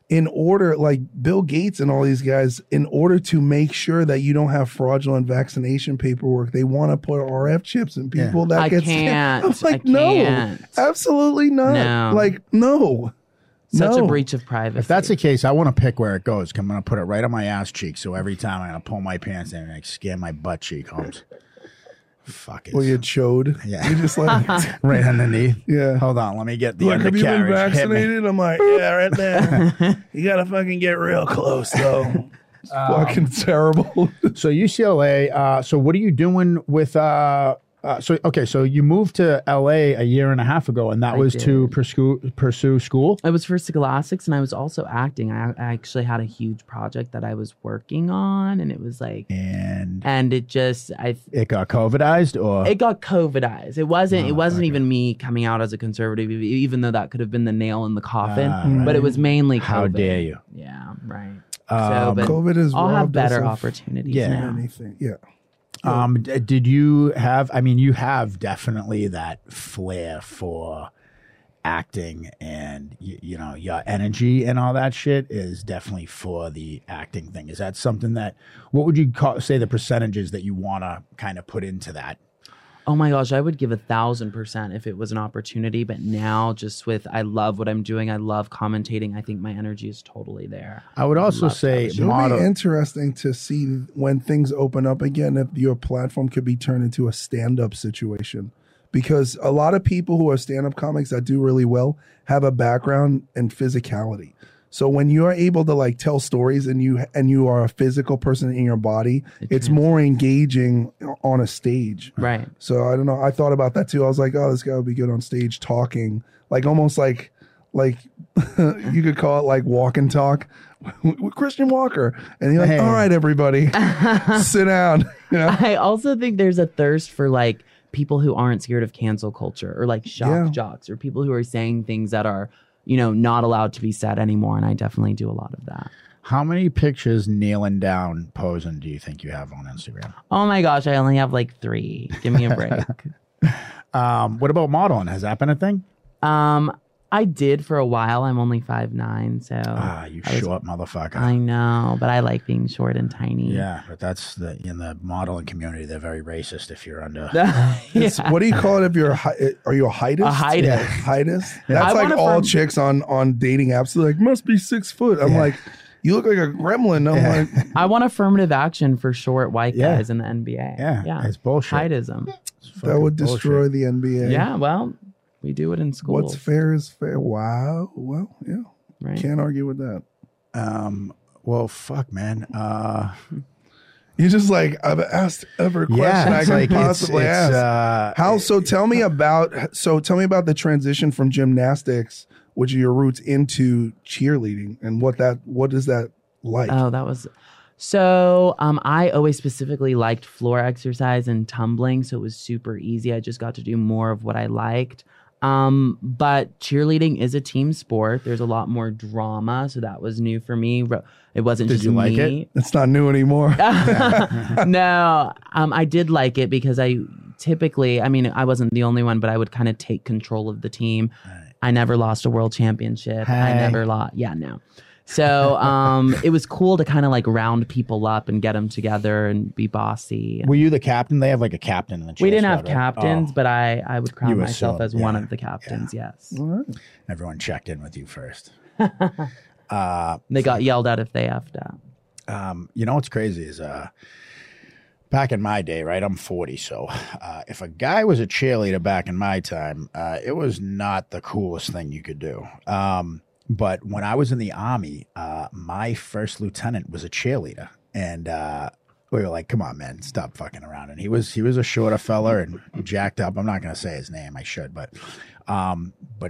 in order, like Bill Gates and all these guys, in order to make sure that you don't have fraudulent vaccination paperwork, they want to put RF chips in people that I get sick. I'm like, no, absolutely not. No. Like, no. Such a breach of privacy. If that's the case, I want to pick where it goes. I'm going to put it right on my ass cheek. So every time I'm going to pull my pants in and like scan my butt cheek, Holmes. Fuck it. Well, you chode. Yeah. You just like right underneath. Yeah. Hold on. Let me get the undercarriage. Have you been vaccinated? I'm like, yeah, right there. You got to fucking get real close, though. It's fucking terrible. So UCLA, so what are you doing with... So you moved to L.A. a year and a half ago, and that was to pursue school? I was for scholastics, and I was also acting. I actually had a huge project that I was working on, and it was like... And it just... It got COVIDized, or...? It got COVIDized. It wasn't even me coming out as a conservative, even though that could have been the nail in the coffin, but it was mainly COVID. How dare you? Yeah, right. So, COVID is... I'll have better opportunities now. Anything. Yeah. Did you have, I mean, you have definitely that flair for acting, and, you know, your energy and all that shit is definitely for the acting thing. Is that something that, what would you say the percentages that you want to kind of put into that? Oh my gosh, I would give 1,000% if it was an opportunity. But now just with, I love what I'm doing. I love commentating. I think my energy is totally there. I would also say it'll be interesting to see when things open up again, if your platform could be turned into a stand-up situation. Because a lot of people who are stand-up comics that do really well have a background in physicality. So when you're able to like tell stories and you are a physical person in your body, it's more engaging on a stage. Right. So I don't know. I thought about that too. I was like, oh, this guy would be good on stage talking, like almost like you could call it like walk and talk with Christian Walker. And you're like, all right, everybody, sit down. You know? I also think there's a thirst for like people who aren't scared of cancel culture, or like shock jocks, or people who are saying things that are, you know, not allowed to be said anymore. And I definitely do a lot of that. How many pictures kneeling down posing do you think you have on Instagram? Oh my gosh, I only have like 3. Give me a break. What about modeling? Has that been a thing? I did for a while. I'm only 5'9", so short motherfucker. I know, but I like being short and tiny. Yeah, but that's in the modeling community. They're very racist if you're under. Yeah. What do you call it? If you're are you a heightist? A heightist. Yeah, heightist. That's all chicks on dating apps. They're like, must be 6 foot. I'm like, you look like a gremlin. I'm like, I want affirmative action for short white guys in the NBA. Yeah, it's bullshit. Heightism. That would destroy the NBA. Yeah, well, we do it in school. What's fair is fair. Wow. Well, yeah. Right. Can't argue with that. Well, fuck, man. You're just like, I've asked every question I can possibly ask. Tell me about the transition from gymnastics, which are your roots, into cheerleading, and what is that like? Oh, that was... So I always specifically liked floor exercise and tumbling, so it was super easy. I just got to do more of what I liked. But cheerleading is a team sport. There's a lot more drama, so that was new for me. It wasn't just me. Did you like it? It's not new anymore. No, I did like it because I wasn't the only one, but I would kind of take control of the team. I never lost a world championship. I never lost. Yeah, no. So it was cool to kind of like round people up and get them together and be bossy. Were you the captain? They have like a captain in the cheer squad. We didn't have captains, but I would crown myself as one of the captains, yes. Right. Everyone checked in with you first. They got yelled at if they effed up. You know what's crazy is back in my day, right? I'm 40, so if a guy was a cheerleader back in my time, it was not the coolest thing you could do. But when I was in the Army, my first lieutenant was a cheerleader. And we were like, come on, man, stop fucking around. And he was a shorter fella and jacked up. I'm not going to say his name. I should. But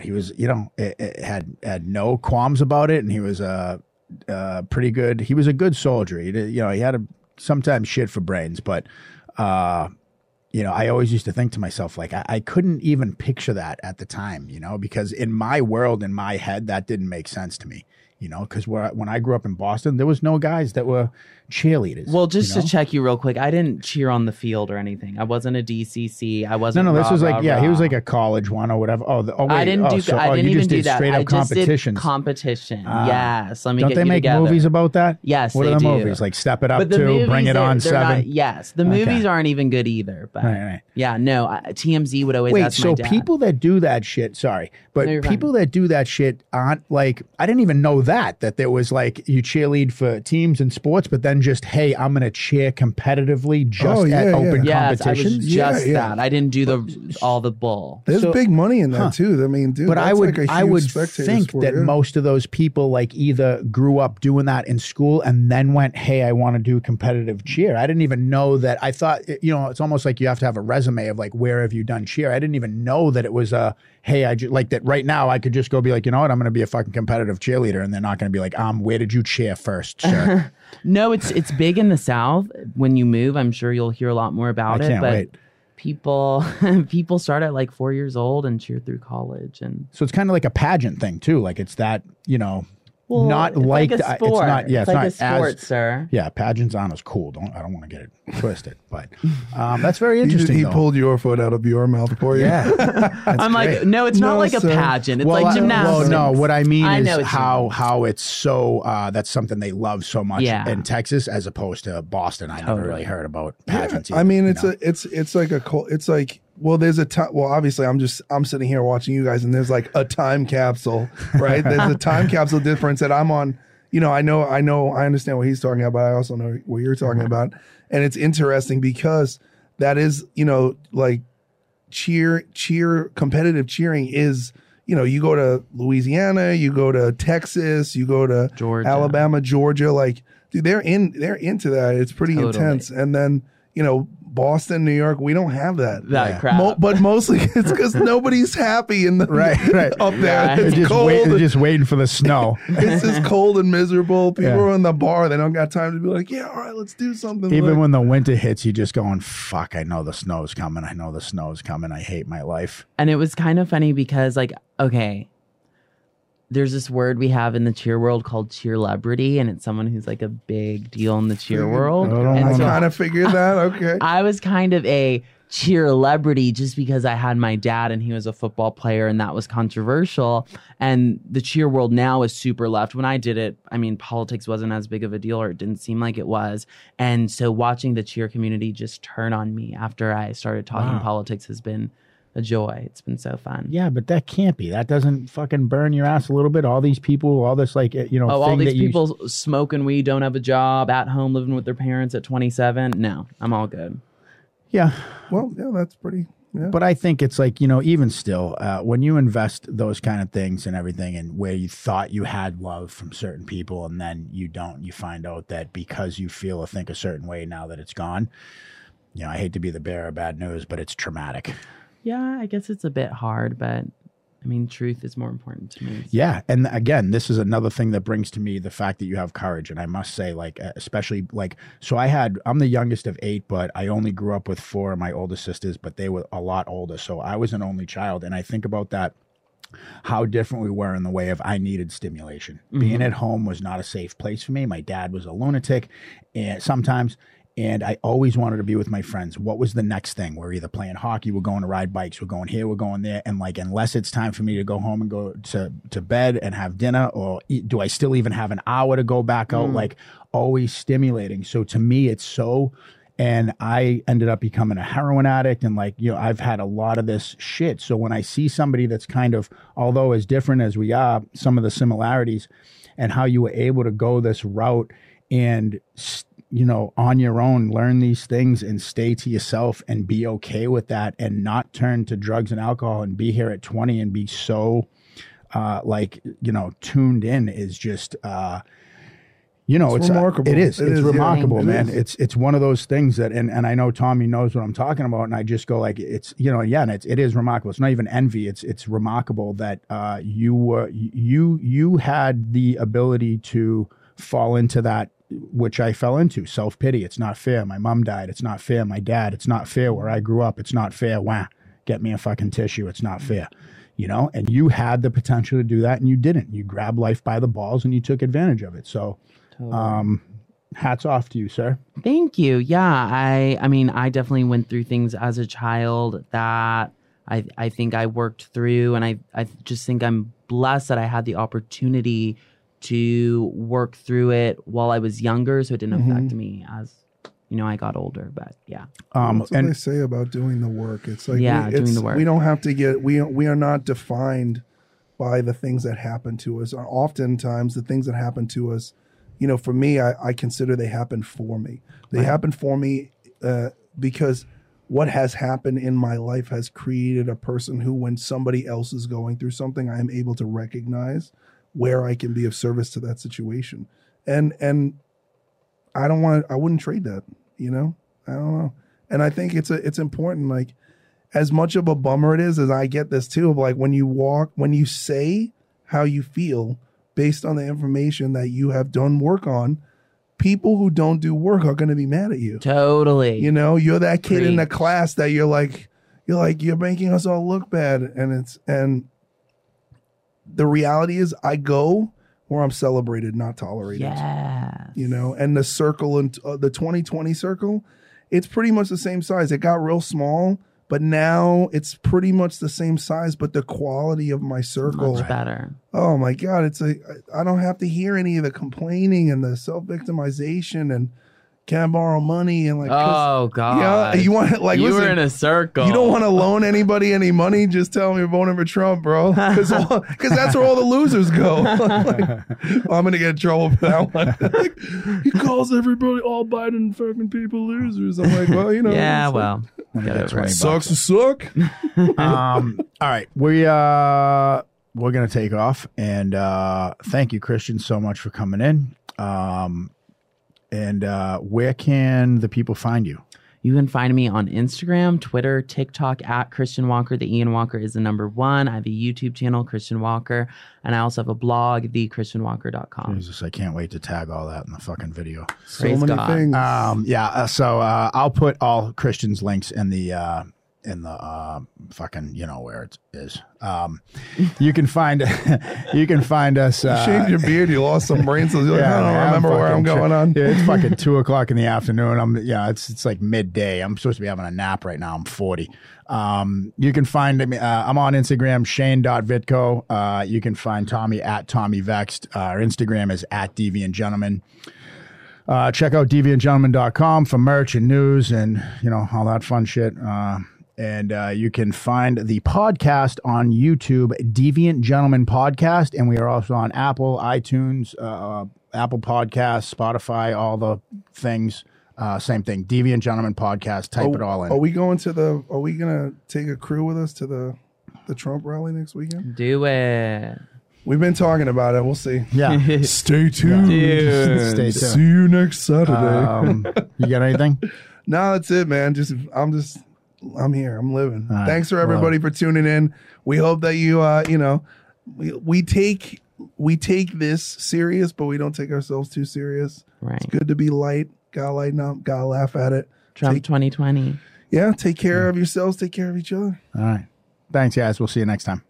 he was, it had no qualms about it. And he was pretty good. He was a good soldier. He had sometimes shit for brains. But, I always used to think to myself, like, I couldn't even picture that at the time, because in my world, in my head, that didn't make sense to me, because when I grew up in Boston, there was no guys that were cheerleaders. Well, just to check you real quick, I didn't cheer on the field or anything. I wasn't a DCC. I wasn't. No, this was like, he was like a college one or whatever. I didn't do that. Straight up competitions. Competition. Yes. Let me get you together. Don't they make movies about that? Yes, they do. What are the movies? Like Step It Up 2, Bring It On 7? Yes. The movies aren't even good either. But right. Yeah, no. TMZ would always ask my dad. Wait, so people that do that shit, sorry, but people that do that shit aren't like, I didn't even know that there was like, you cheerlead for teams and sports, but then just, hey, I'm going to cheer competitively at open competitions. That. I didn't do all the bull. There's big money in that too. I mean, dude, but I would think that most of those people like either grew up doing that in school and then went, hey, I want to do competitive cheer. I didn't even know that. I thought, it's almost like you have to have a resume of like, where have you done cheer? I didn't even know that it was a, hey, like that right now I could just go be like, you know what? I'm going to be a fucking competitive cheerleader. And they're not going to be like, where did you cheer first, sir? No, it's big in the South. When you move, I'm sure you'll hear a lot more about it. But people start at like 4 years old and cheer through college, and so it's kind of like a pageant thing too. Like it's that, not like a sport. It's not. Yeah, it's like not a sport, sir. Yeah, pageants aren't as cool. I don't want to get it twisted, but that's very interesting. He pulled your foot out of your mouth for you. Yeah, I'm great. Like, no, it's not like a pageant. It's like gymnastics. Well, no, what I mean is how it's so that's something they love so much in Texas as opposed to Boston. I never really heard about pageants. Yeah. Either, I mean, it's like well, there's a time. Well, obviously, I'm sitting here watching you guys, and there's like a time capsule, right? There's a time capsule difference that I'm on. I understand what he's talking about, but I also know what you're talking about, and it's interesting because that is, like cheer, competitive cheering is, you go to Louisiana, you go to Texas, you go to Georgia. Alabama, Georgia, like dude, they're into that. It's pretty intense, and then Boston, New York, we don't have that crap. But mostly it's because nobody's happy in the right up there. Yeah. It's cold. They're just waiting for the snow. It's just cold and miserable. People are in the bar. They don't got time to be like, yeah, all right, let's do something. Even when the winter hits, you're just going, fuck, I know the snow's coming. I hate my life. And it was kind of funny because like, okay, there's this word we have in the cheer world called cheerlebrity, and it's someone who's like a big deal in the cheer world. I kind of figured that. Okay. I was kind of a cheerlebrity just because I had my dad and he was a football player and that was controversial. And the cheer world now is super left. When I did it, I mean, politics wasn't as big of a deal, or it didn't seem like it was. And so watching the cheer community just turn on me after I started talking politics has been a joy. It's been so fun. Yeah, but that can't be. That doesn't fucking burn your ass a little bit? All these people, all this like, you know. Oh, all these people smoking weed, don't have a job, at home living with their parents at 27. No, I'm all good. Yeah. Well, yeah, that's pretty. Yeah. But I think it's like, you know, even still, when you invest those kind of things and everything, and where you thought you had love from certain people and then you don't, you find out that because you feel or think a certain way now that it's gone, you know, I hate to be the bearer of bad news, but it's traumatic. Yeah, I guess it's a bit hard, but I mean, truth is more important to me. So. Yeah. And again, this is another thing that brings to me the fact that you have courage. And I must say, like, especially like, so I'm the youngest of 8, but I only grew up with 4 of my older sisters, but they were a lot older. So I was an only child. And I think about that, how different we were in the way of I needed stimulation. Mm-hmm. Being at home was not a safe place for me. My dad was a lunatic and sometimes. And I always wanted to be with my friends. What was the next thing? We're either playing hockey, we're going to ride bikes, we're going here, we're going there. And like, unless it's time for me to go home and go to bed and have dinner, or eat, do I still even have an hour to go back out? Like, always stimulating. So to me, it's so... And I ended up becoming a heroin addict. And like, you know, I've had a lot of this shit. So when I see somebody that's kind of, although as different as we are, some of the similarities and how you were able to go this route and... you know, on your own, learn these things and stay to yourself and be okay with that and not turn to drugs and alcohol and be here at 20 and be so like, you know, tuned in is just, you know, it's remarkable. It's remarkable, man. It's one of those things that, and I know Tommy knows what I'm talking about, and I just go like, it's, you know, yeah, and it is remarkable. It's not even envy. It's remarkable that you had the ability to fall into that, which I fell into. Self-pity. It's not fair. My mom died. It's not fair. My dad. It's not fair. Where I grew up. It's not fair. Wah. Get me a fucking tissue. It's not fair. You know, and you had the potential to do that and you didn't. You grabbed life by the balls and you took advantage of it. So, hats off to you, sir. Thank you. Yeah. I mean, I definitely went through things as a child that I think I worked through, and I just think I'm blessed that I had the opportunity to work through it while I was younger, so it didn't affect me as, you know, I got older. But yeah, that's what they say about doing the work. It's like, yeah, doing the work. We don't have to get, we are not defined by the things that happen to us. Oftentimes the things that happen to us, you know, for me, I consider they happen for me. They happen for me because what has happened in my life has created a person who, when somebody else is going through something, I am able to recognize where I can be of service to that situation. And I wouldn't trade that, you know? I don't know. And I think it's important, like, as much of a bummer it is, as I get this too, of like, when you say how you feel based on the information that you have done work on, people who don't do work are going to be mad at you. Totally. You know, you're that kid in the class that you're like, you're making us all look bad. And the reality is I go where I'm celebrated, not tolerated. Yes. You know, and the circle, and the 2020 circle, it's pretty much the same size. It got real small, but now it's pretty much the same size, but the quality of my circle. Much better. Oh my God. I don't have to hear any of the complaining and the self-victimization and can I borrow money and like, oh God. Yeah, you want, like, you were in a circle. You don't want to loan anybody any money. Just tell them you're voting for Trump, bro. Because that's where all the losers go. I'm going to get in trouble for that one. Like, he calls everybody, all Biden fucking people, losers. I'm like, well, you know. Yeah, well. Right. Sucks to suck. All right. We're going to take off. And thank you, Christian, so much for coming in. And where can the people find you? You can find me on Instagram, Twitter, TikTok at Christian Walker. The Ian Walker is the number 1. I have a YouTube channel, Christian Walker. And I also have a blog, thechristianwalker.com. Jesus, I can't wait to tag all that in the fucking video. So many things. Yeah. So I'll put all Christian's links in the fucking, you know where it is. You can find us. You shaved your beard. You lost some brain cells. You're like, I don't remember where I'm going on. Yeah, it's fucking 2 o'clock in the afternoon. It's like midday. I'm supposed to be having a nap right now. I'm 40. You can find me. I'm on Instagram, Shane.Vitko. You can find Tommy at Tommy Vext. Our Instagram is at Deviant Gentleman. Check out deviantgentleman.com for merch and news and, you know, all that fun shit. And you can find the podcast on YouTube, Deviant Gentleman Podcast. And we are also on Apple, iTunes, Apple Podcasts, Spotify, all the things. Same thing, Deviant Gentleman Podcast. Type it all in. Are we going to take a crew with us to the Trump rally next weekend? Do it. We've been talking about it. We'll see. Yeah. Stay tuned. Yeah. Stay tuned. See you next Saturday. You got anything? No, that's it, man. I'm here. I'm living. Right. Thanks for everybody for tuning in. We hope that you, we take this serious, but we don't take ourselves too serious. Right. It's good to be light. Gotta lighten up. Gotta laugh at it. Trump 2020. Yeah. Take care of yourselves. Take care of each other. All right. Thanks, guys. We'll see you next time.